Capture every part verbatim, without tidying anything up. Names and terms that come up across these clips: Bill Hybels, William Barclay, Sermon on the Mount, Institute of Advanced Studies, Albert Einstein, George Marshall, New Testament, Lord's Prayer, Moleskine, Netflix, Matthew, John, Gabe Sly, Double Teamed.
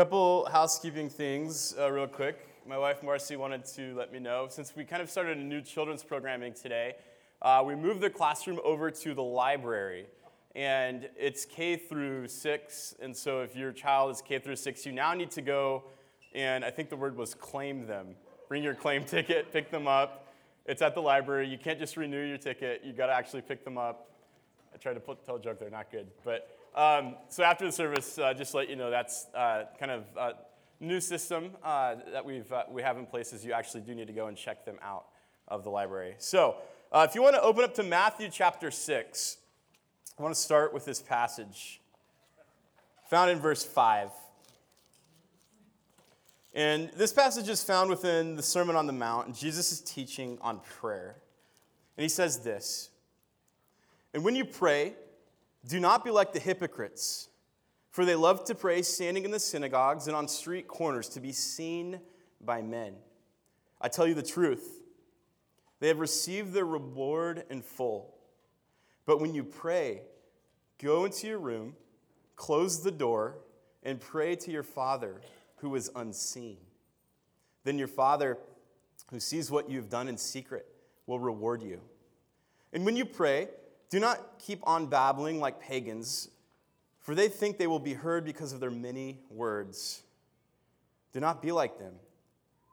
Couple housekeeping things uh, real quick. My wife, Marcy, wanted to let me know. Since we kind of started a new children's programming today, uh, we moved the classroom over to the library. And it's K through six. And so if your child is K through six, you now need to go and I think the word was claim them. Bring your claim ticket, pick them up. It's at the library. You can't just renew your ticket. You've got to actually pick them up. I tried to put, tell a joke there, not good. But um, so after the service, uh, just to let you know, that's uh, kind of a new system uh, that we've uh, we have in place is you actually do need to go and check them out of the library. So uh, if you want to open up to Matthew chapter six, I want to start with this passage found in verse five. And this passage is found within the Sermon on the Mount, and Jesus is teaching on prayer. And he says this, "And when you pray, do not be like the hypocrites, for they love to pray standing in the synagogues and on street corners to be seen by men. I tell you the truth, they have received their reward in full. But when you pray, go into your room, close the door, and pray to your Father who is unseen. Then your Father who sees what you've done in secret will reward you. And when you pray, do not keep on babbling like pagans, for they think they will be heard because of their many words. Do not be like them,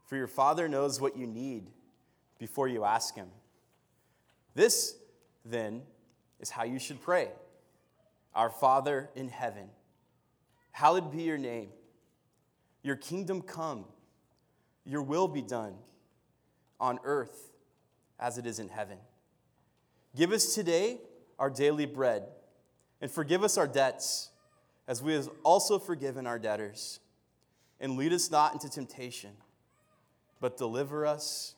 for your Father knows what you need before you ask him. This, then, is how you should pray. Our Father in heaven, hallowed be your name. Your kingdom come, your will be done on earth as it is in heaven. Give us today our daily bread, and forgive us our debts, as we have also forgiven our debtors. And lead us not into temptation, but deliver us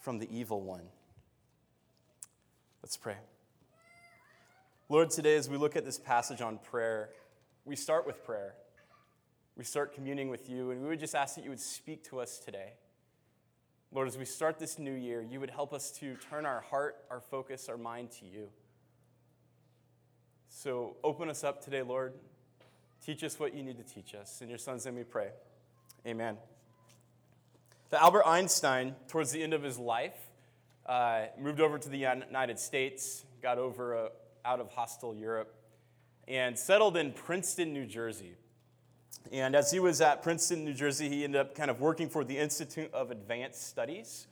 from the evil one." Let's pray. Lord, today as we look at this passage on prayer, we start with prayer. We start communing with you, and we would just ask that you would speak to us today. Lord, as we start this new year, you would help us to turn our heart, our focus, our mind to you. So open us up today, Lord. Teach us what you need to teach us. In your son's name we pray. Amen. So Albert Einstein, towards the end of his life, uh, moved over to the United States, got over uh, out of hostile Europe, and settled in Princeton, New Jersey. And as he was at Princeton, New Jersey, he ended up kind of working for the Institute of Advanced Studies.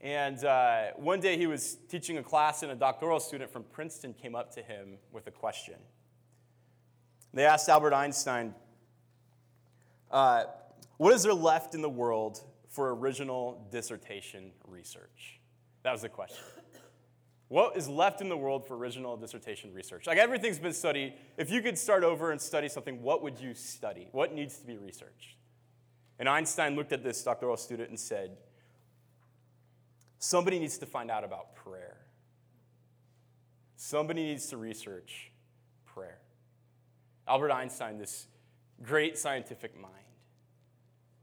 And uh, one day he was teaching a class, and a doctoral student from Princeton came up to him with a question. They asked Albert Einstein, uh, what is there left in the world for original dissertation research? That was the question. What is left in the world for original dissertation research? Like, everything's been studied. If you could start over and study something, what would you study? What needs to be researched? And Einstein looked at this doctoral student and said, somebody needs to find out about prayer. Somebody needs to research prayer. Albert Einstein, this great scientific mind,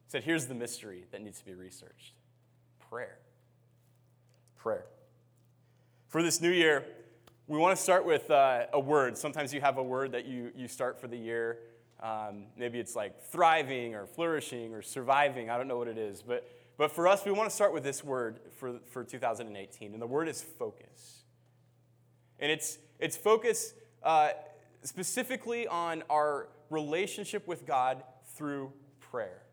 said, here's the mystery that needs to be researched. Prayer. Prayer. For this new year, we want to start with uh, a word. Sometimes you have a word that you, you start for the year. Um, maybe it's like thriving or flourishing or surviving. I don't know what it is. But but for us, we want to start with this word for, for two thousand eighteen. And the word is focus. And it's, it's focus uh, specifically on our relationship with God through prayer.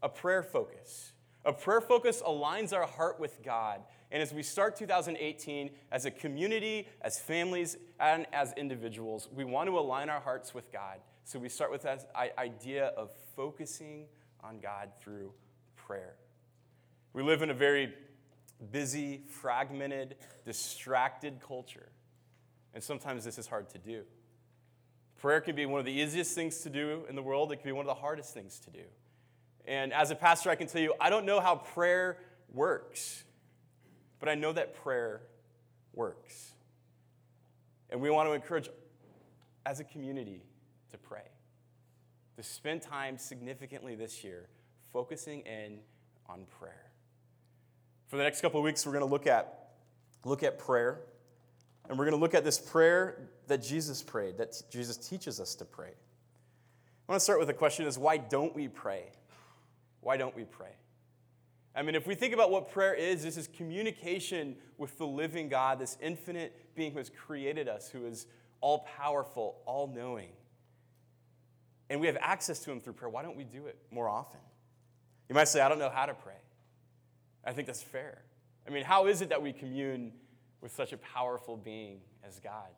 A prayer focus. A prayer focus aligns our heart with God. And as we start two thousand eighteen, as a community, as families, and as individuals, we want to align our hearts with God. So we start with that idea of focusing on God through prayer. We live in a very busy, fragmented, distracted culture. And sometimes this is hard to do. Prayer can be one of the easiest things to do in the world. It can be one of the hardest things to do. And as a pastor, I can tell you, I don't know how prayer works. But I know that prayer works. And we want to encourage, as a community, to pray. To spend time significantly this year focusing in on prayer. For the next couple of weeks, we're going to look at, look at prayer. And we're going to look at this prayer that Jesus prayed, that Jesus teaches us to pray. I I want to start with a question is, why don't we pray? Why don't we pray? I mean, if we think about what prayer is, this is communication with the living God, this infinite being who has created us, who is all-powerful, all-knowing. And we have access to him through prayer. Why don't we do it more often? You might say, I don't know how to pray. I think that's fair. I mean, how is it that we commune with such a powerful being as God?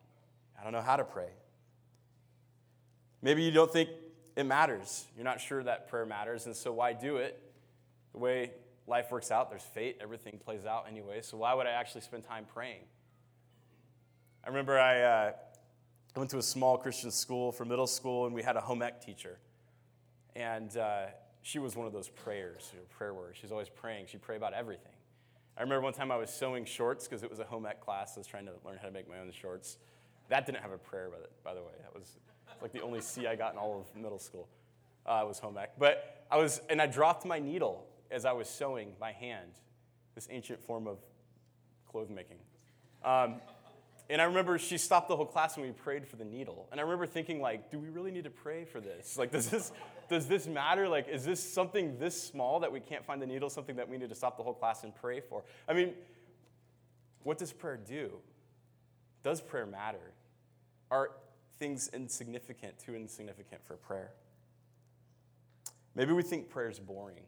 I don't know how to pray. Maybe you don't think it matters. You're not sure that prayer matters, and so why do it? The way life works out, there's fate. Everything plays out anyway, so why would I actually spend time praying? I remember I uh, went to a small Christian school for middle school, and we had a home ec teacher. And uh, she was one of those prayers, you know, prayer warrior. She's always praying. She'd pray about everything. I remember one time I was sewing shorts because it was a home ec class. I was trying to learn how to make my own shorts. That didn't have a prayer, by the, by the way. That was like the only C I got in all of middle school. Uh, was home ec. But I was, and I dropped my needle as I was sewing by hand, this ancient form of cloth making. Um, and I remember she stopped the whole class and we prayed for the needle. And I remember thinking, like, do we really need to pray for this? Like, does this does this matter? Like, is this something this small that we can't find the needle, something that we need to stop the whole class and pray for? I mean, what does prayer do? Does prayer matter? Are things insignificant, too insignificant for prayer? Maybe we think prayer is boring.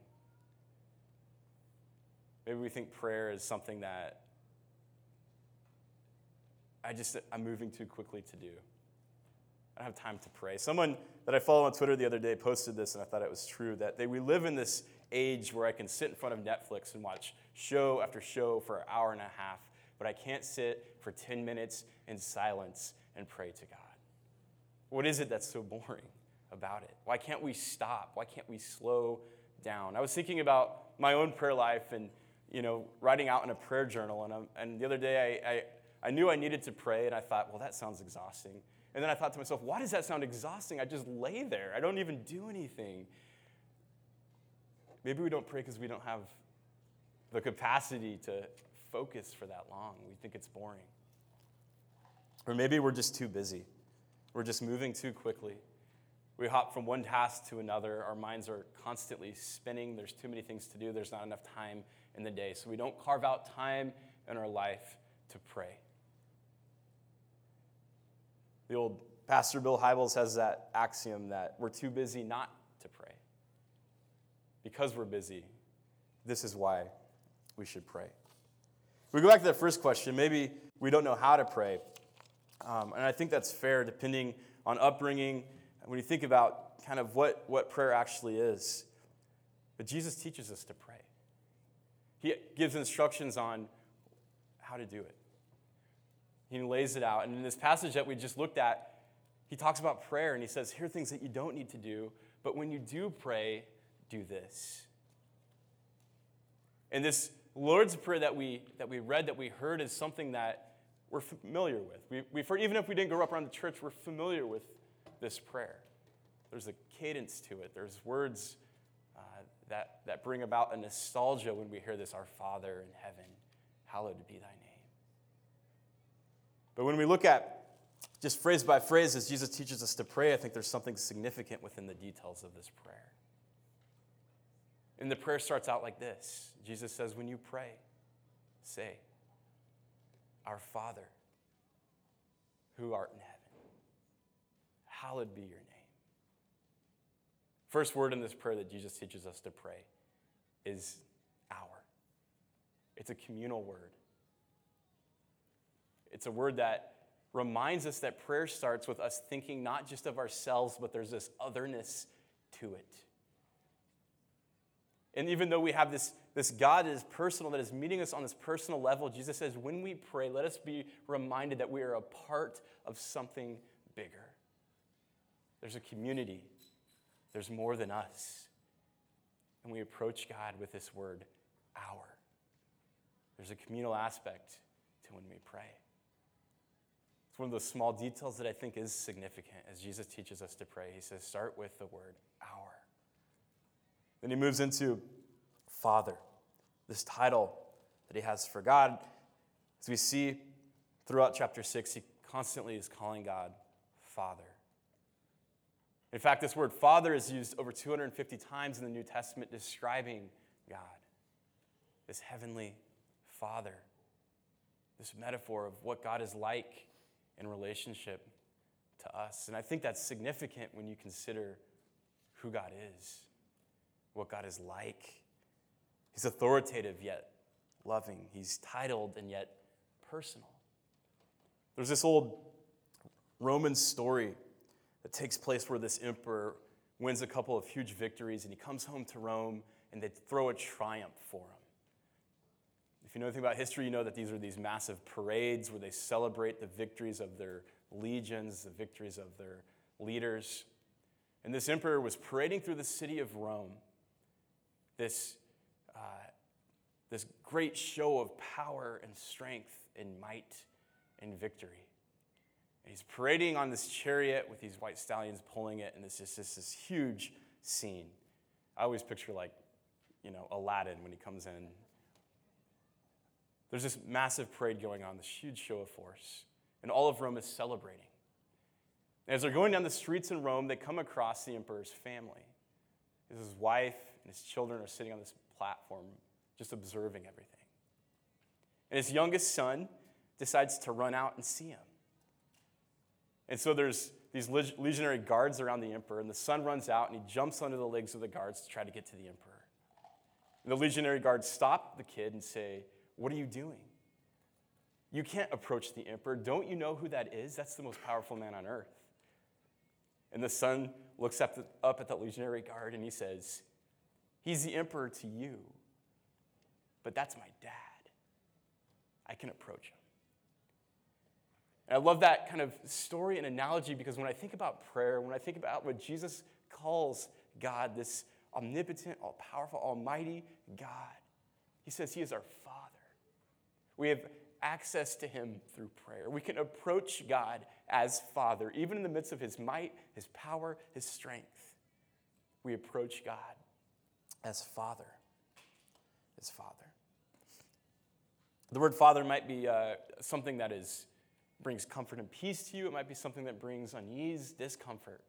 Maybe we think prayer is something that I just, I'm moving too quickly to do. I don't have time to pray. Someone that I follow on Twitter the other day posted this, and I thought it was true, that they, we live in this age where I can sit in front of Netflix and watch show after show for an hour and a half, but I can't sit for ten minutes in silence and pray to God. What is it that's so boring about it? Why can't we stop? Why can't we slow down? I was thinking about my own prayer life and, you know, writing out in a prayer journal. And, I'm, and the other day, I, I, I knew I needed to pray, and I thought, well, that sounds exhausting. And then I thought to myself, why does that sound exhausting? I just lay there. I don't even do anything. Maybe we don't pray because we don't have the capacity to focus for that long. We think it's boring. Or maybe we're just too busy. We're just moving too quickly. We hop from one task to another. Our minds are constantly spinning. There's too many things to do. There's not enough time in the day. So we don't carve out time in our life to pray. The old pastor Bill Hybels has that axiom that we're too busy not to pray. Because we're busy, this is why we should pray. If we go back to that first question, maybe we don't know how to pray. Um, and I think that's fair depending on upbringing, when you think about kind of what, what prayer actually is. But Jesus teaches us to pray. He gives instructions on how to do it. He lays it out. And in this passage that we just looked at, he talks about prayer, and he says, here are things that you don't need to do, but when you do pray, do this. And this Lord's Prayer that we that we read, that we heard, is something that we're familiar with. We, we've heard, even if we didn't grow up around the church, we're familiar with this prayer. There's a cadence to it. There's words uh, that, that bring about a nostalgia when we hear this, our Father in heaven, hallowed be thy name. But when we look at just phrase by phrase as Jesus teaches us to pray, I think there's something significant within the details of this prayer. And the prayer starts out like this. Jesus says, when you pray, say, our Father, who art in heaven, hallowed be your name. First word in this prayer that Jesus teaches us to pray is our. It's a communal word. It's a word that reminds us that prayer starts with us thinking not just of ourselves, but there's this otherness to it. And even though we have this, this God that is personal, that is meeting us on this personal level, Jesus says, when we pray, let us be reminded that we are a part of something bigger. There's a community. There's more than us. And we approach God with this word, our. There's a communal aspect to when we pray. It's one of those small details that I think is significant as Jesus teaches us to pray. He says, start with the word, our. Then he moves into Father, this title that he has for God. As we see throughout chapter six, he constantly is calling God Father. In fact, this word Father is used over two hundred fifty times in the New Testament describing God, this heavenly Father, this metaphor of what God is like in relationship to us. And I think that's significant when you consider who God is, what God is like. He's authoritative yet loving. He's titled and yet personal. There's this old Roman story that takes place where this emperor wins a couple of huge victories, and he comes home to Rome, and they throw a triumph for him. If you know anything about history, you know that these are these massive parades where they celebrate the victories of their legions, the victories of their leaders. And this emperor was parading through the city of Rome, this, uh, this great show of power and strength and might and victory. And he's parading on this chariot with these white stallions pulling it, and it's just this, this huge scene. I always picture, like, you know, Aladdin when he comes in. There's this massive parade going on, this huge show of force. And all of Rome is celebrating. And as they're going down the streets in Rome, they come across the emperor's family. His wife and his children are sitting on this platform, just observing everything. And his youngest son decides to run out and see him. And so there's these leg- legionary guards around the emperor, and the son runs out, and he jumps under the legs of the guards to try to get to the emperor. And the legionary guards stop the kid and say, "What are you doing? You can't approach the emperor. Don't you know who that is? That's the most powerful man on earth." And the son looks up, the, up at the legionary guard and he says, "He's the emperor to you, but that's my dad. I can approach him." And I love that kind of story and analogy, because when I think about prayer, when I think about what Jesus calls God, this omnipotent, all-powerful, almighty God, he says he is our Father. We have access to him through prayer. We can approach God as Father, even in the midst of his might, his power, his strength. We approach God as Father, as Father. The word Father might be uh, something that is brings comfort and peace to you. It might be something that brings unease, discomfort.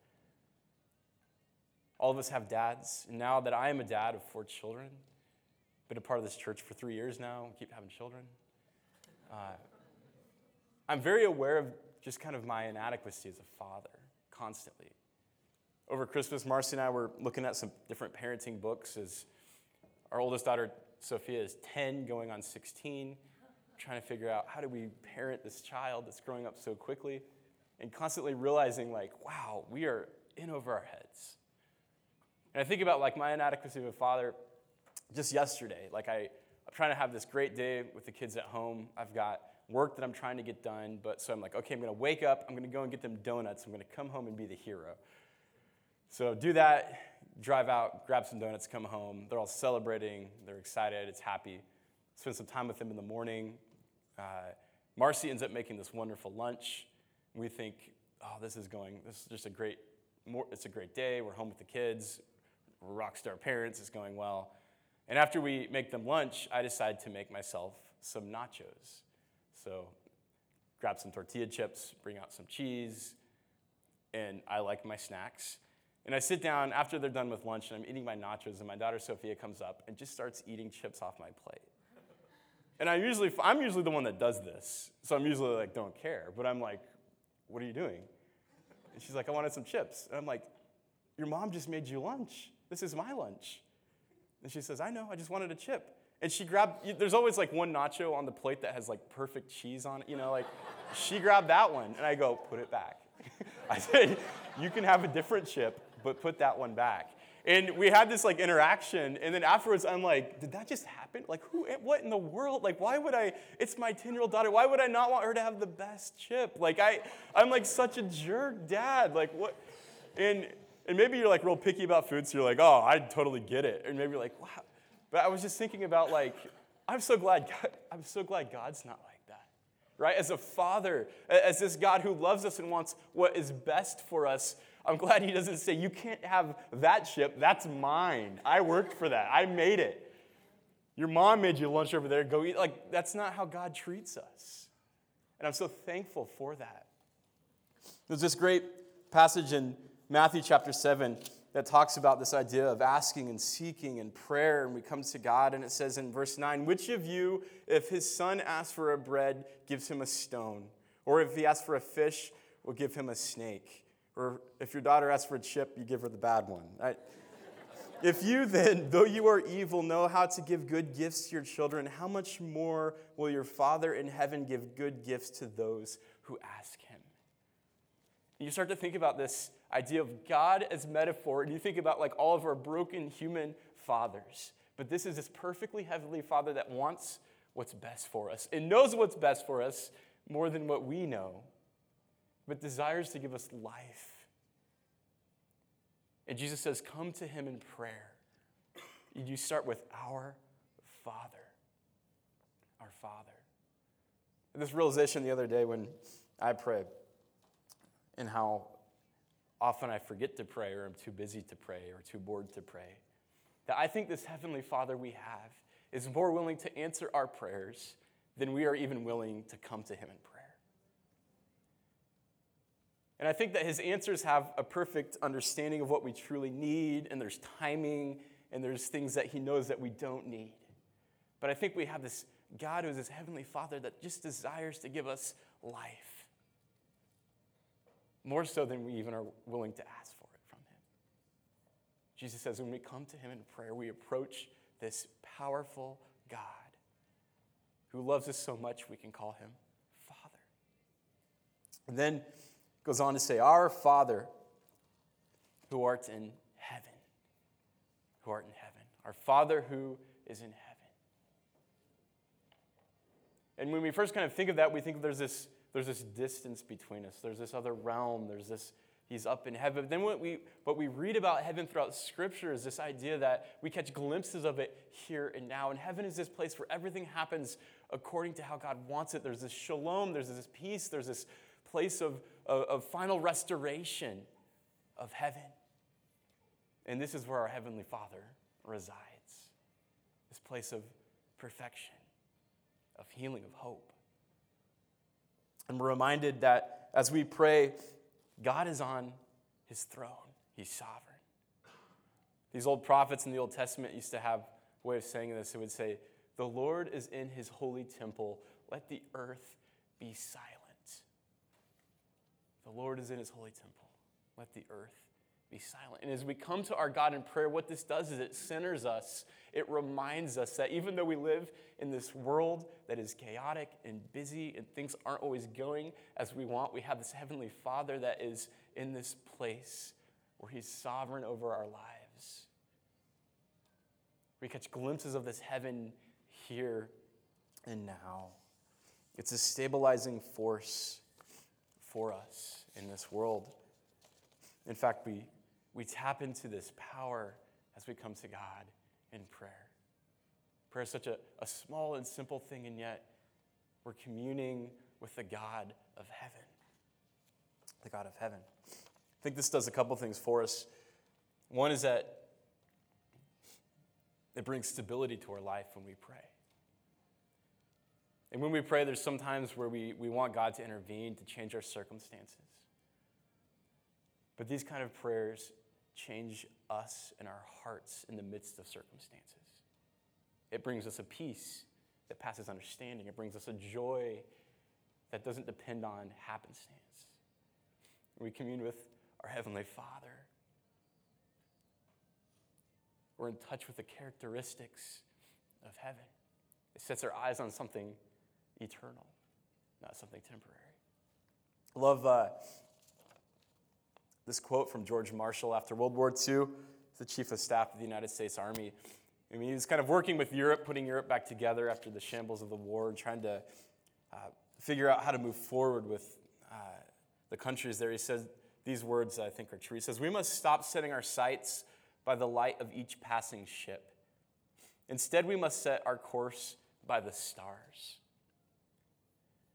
All of us have dads. And now that I am a dad of four children, been a part of this church for three years now, we keep having children. Uh, I'm very aware of just kind of my inadequacy as a father, constantly. Over Christmas, Marcy and I were looking at some different parenting books as our oldest daughter, Sophia, is ten, going on sixteen, trying to figure out how do we parent this child that's growing up so quickly, and constantly realizing, like, wow, we are in over our heads. And I think about, like, my inadequacy of a father just yesterday. Like, I... I'm trying to have this great day with the kids at home. I've got work that I'm trying to get done, but so I'm like, okay, I'm going to wake up. I'm going to go and get them donuts. I'm going to come home and be the hero. So do that, drive out, grab some donuts, come home. They're all celebrating. They're excited. It's happy. Spend some time with them in the morning. Uh, Marcy ends up making this wonderful lunch. We think, oh, this is going, this is just a great, it's a great day. We're home with the kids. We're rock star parents. It's going well. And after we make them lunch, I decide to make myself some nachos. So grab some tortilla chips, bring out some cheese, and I like my snacks. And I sit down after they're done with lunch, and I'm eating my nachos, and my daughter Sophia comes up and just starts eating chips off my plate. And I usually, I'm usually the one that does this, so I'm usually like, don't care. But I'm like, what are you doing? And she's like, I wanted some chips. And I'm like, your mom just made you lunch. This is my lunch. And she says, I know, I just wanted a chip. And she grabbed, there's always like one nacho on the plate that has like perfect cheese on it, you know, like she grabbed that one. And I go, put it back. I said, you can have a different chip, but put that one back. And we had this like interaction. And then afterwards, I'm like, did that just happen? Like, who, what in the world? Like, why would I, it's my ten-year-old daughter. Why would I not want her to have the best chip? Like, I, I'm like such a jerk dad. Like, what? And And maybe you're like real picky about food, so you're like, oh, I totally get it. And maybe you're like, wow. But I was just thinking about like, I'm so glad God, I'm so glad God's not like that, right? As a father, as this God who loves us and wants what is best for us, I'm glad he doesn't say, you can't have that chip. That's mine. I worked for that. I made it. Your mom made you lunch over there. Go eat. Like, that's not how God treats us. And I'm so thankful for that. There's this great passage in Matthew chapter seven that talks about this idea of asking and seeking and prayer, and we come to God, and it says in verse nine, which of you, if his son asks for a bread, gives him a stone? Or if he asks for a fish, will give him a snake? Or if your daughter asks for a chip, you give her the bad one, right? If you then, though you are evil, know how to give good gifts to your children, how much more will your Father in heaven give good gifts to those who ask him? And you start to think about this idea of God as metaphor, and you think about like all of our broken human fathers. But this is this perfectly heavenly Father that wants what's best for us and knows what's best for us more than what we know, but desires to give us life. And Jesus says, come to him in prayer. You start with our Father. Our Father. This realization the other day when I prayed, and how often I forget to pray, or I'm too busy to pray, or too bored to pray, that I think this Heavenly Father we have is more willing to answer our prayers than we are even willing to come to him in prayer. And I think that his answers have a perfect understanding of what we truly need, and there's timing, and there's things that he knows that we don't need. But I think we have this God who is this Heavenly Father that just desires to give us life, more so than we even are willing to ask for it from him. Jesus says when we come to him in prayer, we approach this powerful God who loves us so much we can call him Father. And then goes on to say, our Father who art in heaven, who art in heaven, our Father who is in heaven. And when we first kind of think of that, we think there's this, there's this distance between us. There's this other realm. There's this, he's up in heaven. But then what we, what we read about heaven throughout Scripture is this idea that we catch glimpses of it here and now. And heaven is this place where everything happens according to how God wants it. There's this shalom. There's this peace. There's this place of of final restoration of heaven. And this is where our Heavenly Father resides, this place of perfection, of healing, of hope. And we're reminded that as we pray, God is on his throne. He's sovereign. These old prophets in the Old Testament used to have a way of saying this. They would say, the Lord is in his holy temple. Let the earth be silent. The Lord is in his holy temple. Let the earth be silent. And as we come to our God in prayer, what this does is it centers us. It reminds us that even though we live in this world that is chaotic and busy and things aren't always going as we want, we have this Heavenly Father that is in this place where he's sovereign over our lives. We catch glimpses of this heaven here and now. It's a stabilizing force for us in this world. In fact, we, we tap into this power as we come to God in prayer. Prayer is such a, a small and simple thing, and yet we're communing with the God of heaven. The God of heaven. I think this does a couple things for us. One is that it brings stability to our life when we pray. And when we pray, there's some times where we, we want God to intervene, to change our circumstances. But these kind of prayers change us and our hearts in the midst of circumstances. It brings us a peace that passes understanding. It brings us a joy that doesn't depend on happenstance. We commune with our Heavenly Father. We're in touch with the characteristics of heaven. It sets our eyes on something eternal, not something temporary. I love uh, this quote from George Marshall after World War two, the chief of staff of the United States Army. I mean, he was kind of working with Europe, putting Europe back together after the shambles of the war, and trying to uh, figure out how to move forward with uh, the countries there. He says these words, I think, are true. He says, "We must stop setting our sights by the light of each passing ship. Instead, we must set our course by the stars."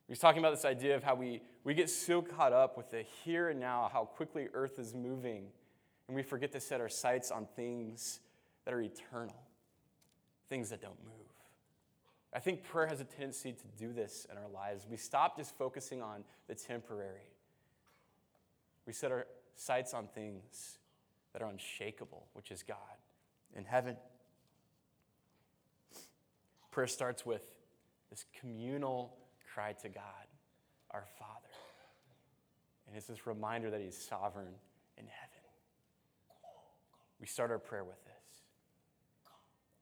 He's talking about this idea of how we, we get so caught up with the here and now, how quickly earth is moving, and we forget to set our sights on things that are eternal, things that don't move. I think prayer has a tendency to do this in our lives. We stop just focusing on the temporary. We set our sights on things that are unshakable, which is God in heaven. Prayer starts with this communal cry to God, our Father. And it's this reminder that he's sovereign in heaven. We start our prayer with this.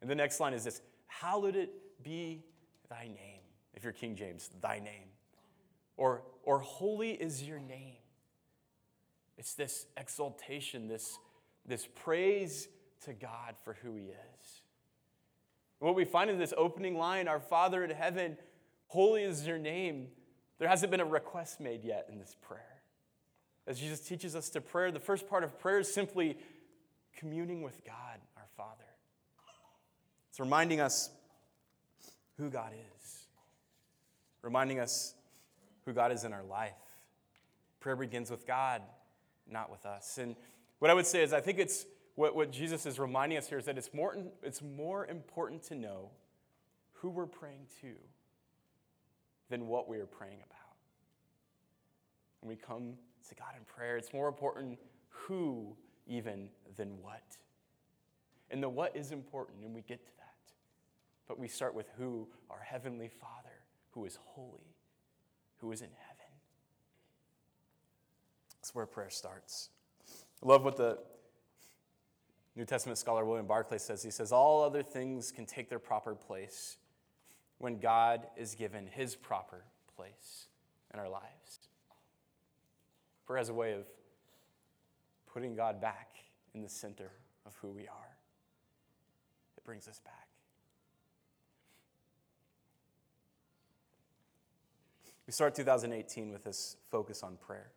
And the next line is this: hallowed it be thy name. If you're King James, thy name. Or, or holy is your name. It's this exaltation, this, this praise to God for who he is. What we find in this opening line, our Father in heaven, holy is your name. There hasn't been a request made yet in this prayer. As Jesus teaches us to pray, the first part of prayer is simply communing with God, our Father. It's reminding us who God is, reminding us who God is in our life. Prayer begins with God, not with us. And what I would say is I think it's what, what Jesus is reminding us here is that it's more, it's more important to know who we're praying to than what we are praying about. When we come to God in prayer, it's more important who even than what. And the what is important, and we get to that. But we start with who? Our Heavenly Father, who is holy, who is in heaven. That's where prayer starts. I love what the New Testament scholar William Barclay says. He says, all other things can take their proper place when God is given his proper place in our lives. Prayer has a way of putting God back in the center of who we are. It brings us back. We start two thousand eighteen with this focus on prayer,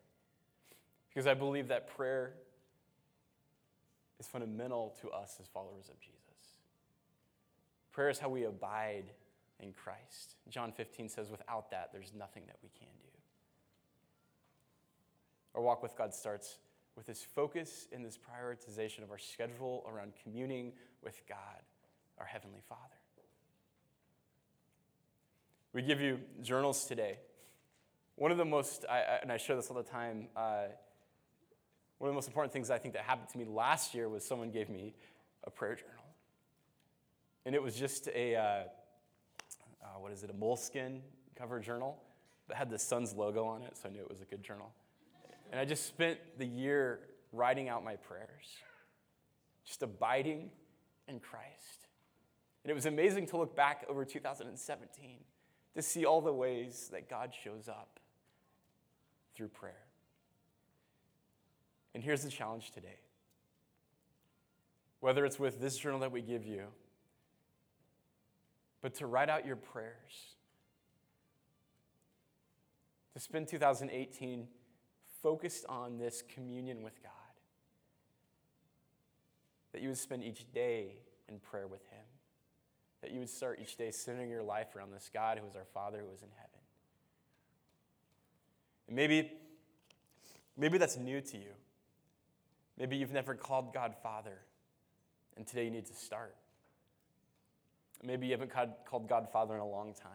because I believe that prayer is fundamental to us as followers of Jesus. Prayer is how we abide in Christ. John fifteen says, without that, there's nothing that we can do. Our walk with God starts with this focus and this prioritization of our schedule around communing with God, our Heavenly Father. We give you journals today. One of the most, I, I, and I share this all the time, uh, one of the most important things I think that happened to me last year was someone gave me a prayer journal. And it was just a, uh, uh, what is it, a Moleskine cover journal that had the Sun's logo on it, so I knew it was a good journal. And I just spent the year writing out my prayers, just abiding in Christ. And it was amazing to look back over two thousand seventeen to see all the ways that God shows up through prayer. And here's the challenge today. Whether it's with this journal that we give you, but to write out your prayers, to spend two thousand eighteen focused on this communion with God, that you would spend each day in prayer with him, that you would start each day centering your life around this God who is our Father who is in heaven. And maybe, maybe that's new to you. Maybe you've never called God Father, and today you need to start. Maybe you haven't called God Father in a long time.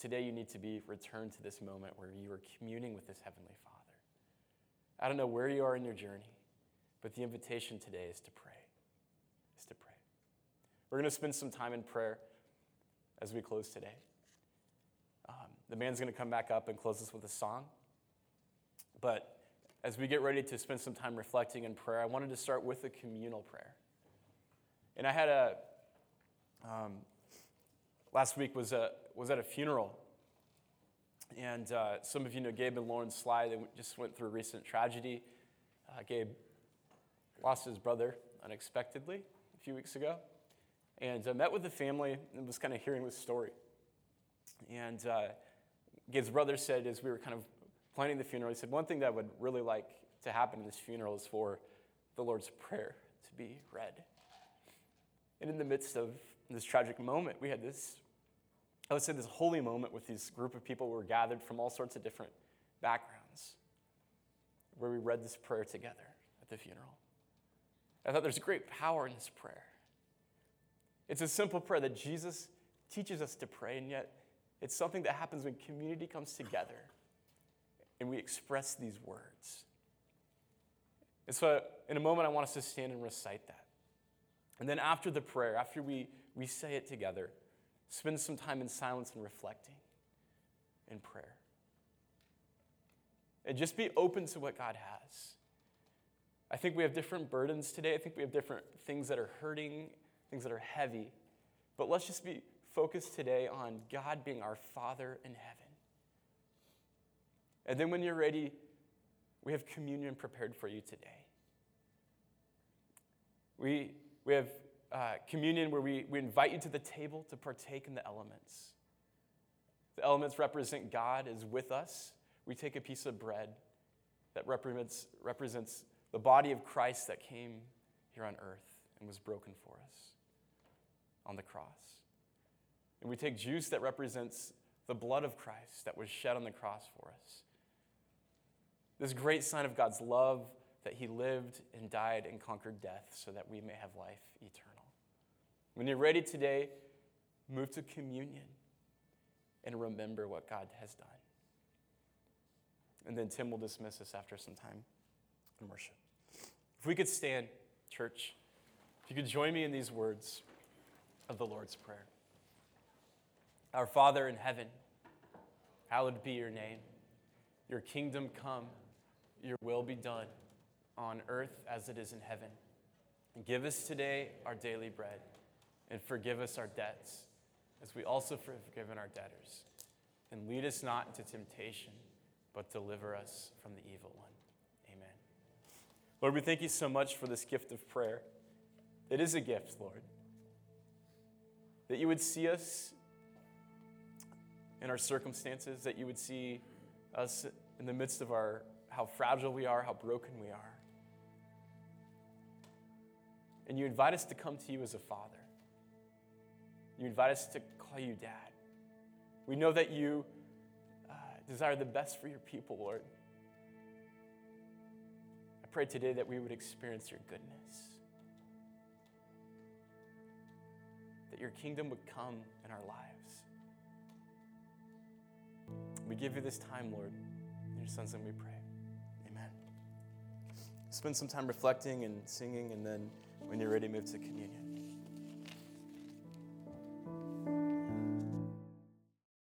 Today you need to be returned to this moment where you are communing with this Heavenly Father. I don't know where you are in your journey, but the invitation today is to pray, is to pray. We're going to spend some time in prayer as we close today. Um, the band's going to come back up and close us with a song. But as we get ready to spend some time reflecting in prayer, I wanted to start with a communal prayer. And I had a... Um, Last week was a, was at a funeral, and uh, some of you know Gabe and Lauren Sly. They just went through a recent tragedy. Uh, Gabe lost his brother unexpectedly a few weeks ago, and uh, met with the family and was kind of hearing his story. And uh, Gabe's brother said, as we were kind of planning the funeral, he said, one thing that I would really like to happen in this funeral is for the Lord's Prayer to be read. And in the midst of this tragic moment, we had this, I would say this holy moment with this group of people who were gathered from all sorts of different backgrounds, where we read this prayer together at the funeral. I thought there's great power in this prayer. It's a simple prayer that Jesus teaches us to pray, and yet it's something that happens when community comes together and we express these words. And so in a moment, I want us to stand and recite that. And then after the prayer, after we, we say it together, spend some time in silence and reflecting in prayer. And just be open to what God has. I think we have different burdens today. I think we have different things that are hurting, things that are heavy. But let's just be focused today on God being our Father in heaven. And then when you're ready, we have communion prepared for you today. We we have uh, communion where we, we invite you to the table to partake in the elements. The elements represent God is with us. We take a piece of bread that represents represents the body of Christ that came here on earth and was broken for us on the cross. And we take juice that represents the blood of Christ that was shed on the cross for us. This great sign of God's love that he lived and died and conquered death so that we may have life eternal. When you're ready today, move to communion and remember what God has done. And then Tim will dismiss us after some time in worship. If we could stand, church, if you could join me in these words of the Lord's Prayer. Our Father in heaven, hallowed be your name. Your kingdom come, your will be done on earth as it is in heaven. And give us today our daily bread and forgive us our debts as we also have forgiven our debtors. And lead us not into temptation, but deliver us from the evil one. Amen. Lord, we thank you so much for this gift of prayer. It is a gift, Lord, that you would see us in our circumstances, that you would see us in the midst of our how fragile we are, how broken we are. And you invite us to come to you as a father. You invite us to call you dad. We know that you uh, desire the best for your people, Lord. I pray today that we would experience your goodness, that your kingdom would come in our lives. We give you this time, Lord, in your son's name we pray. Amen. Spend some time reflecting and singing, and then when you're ready, move to communion.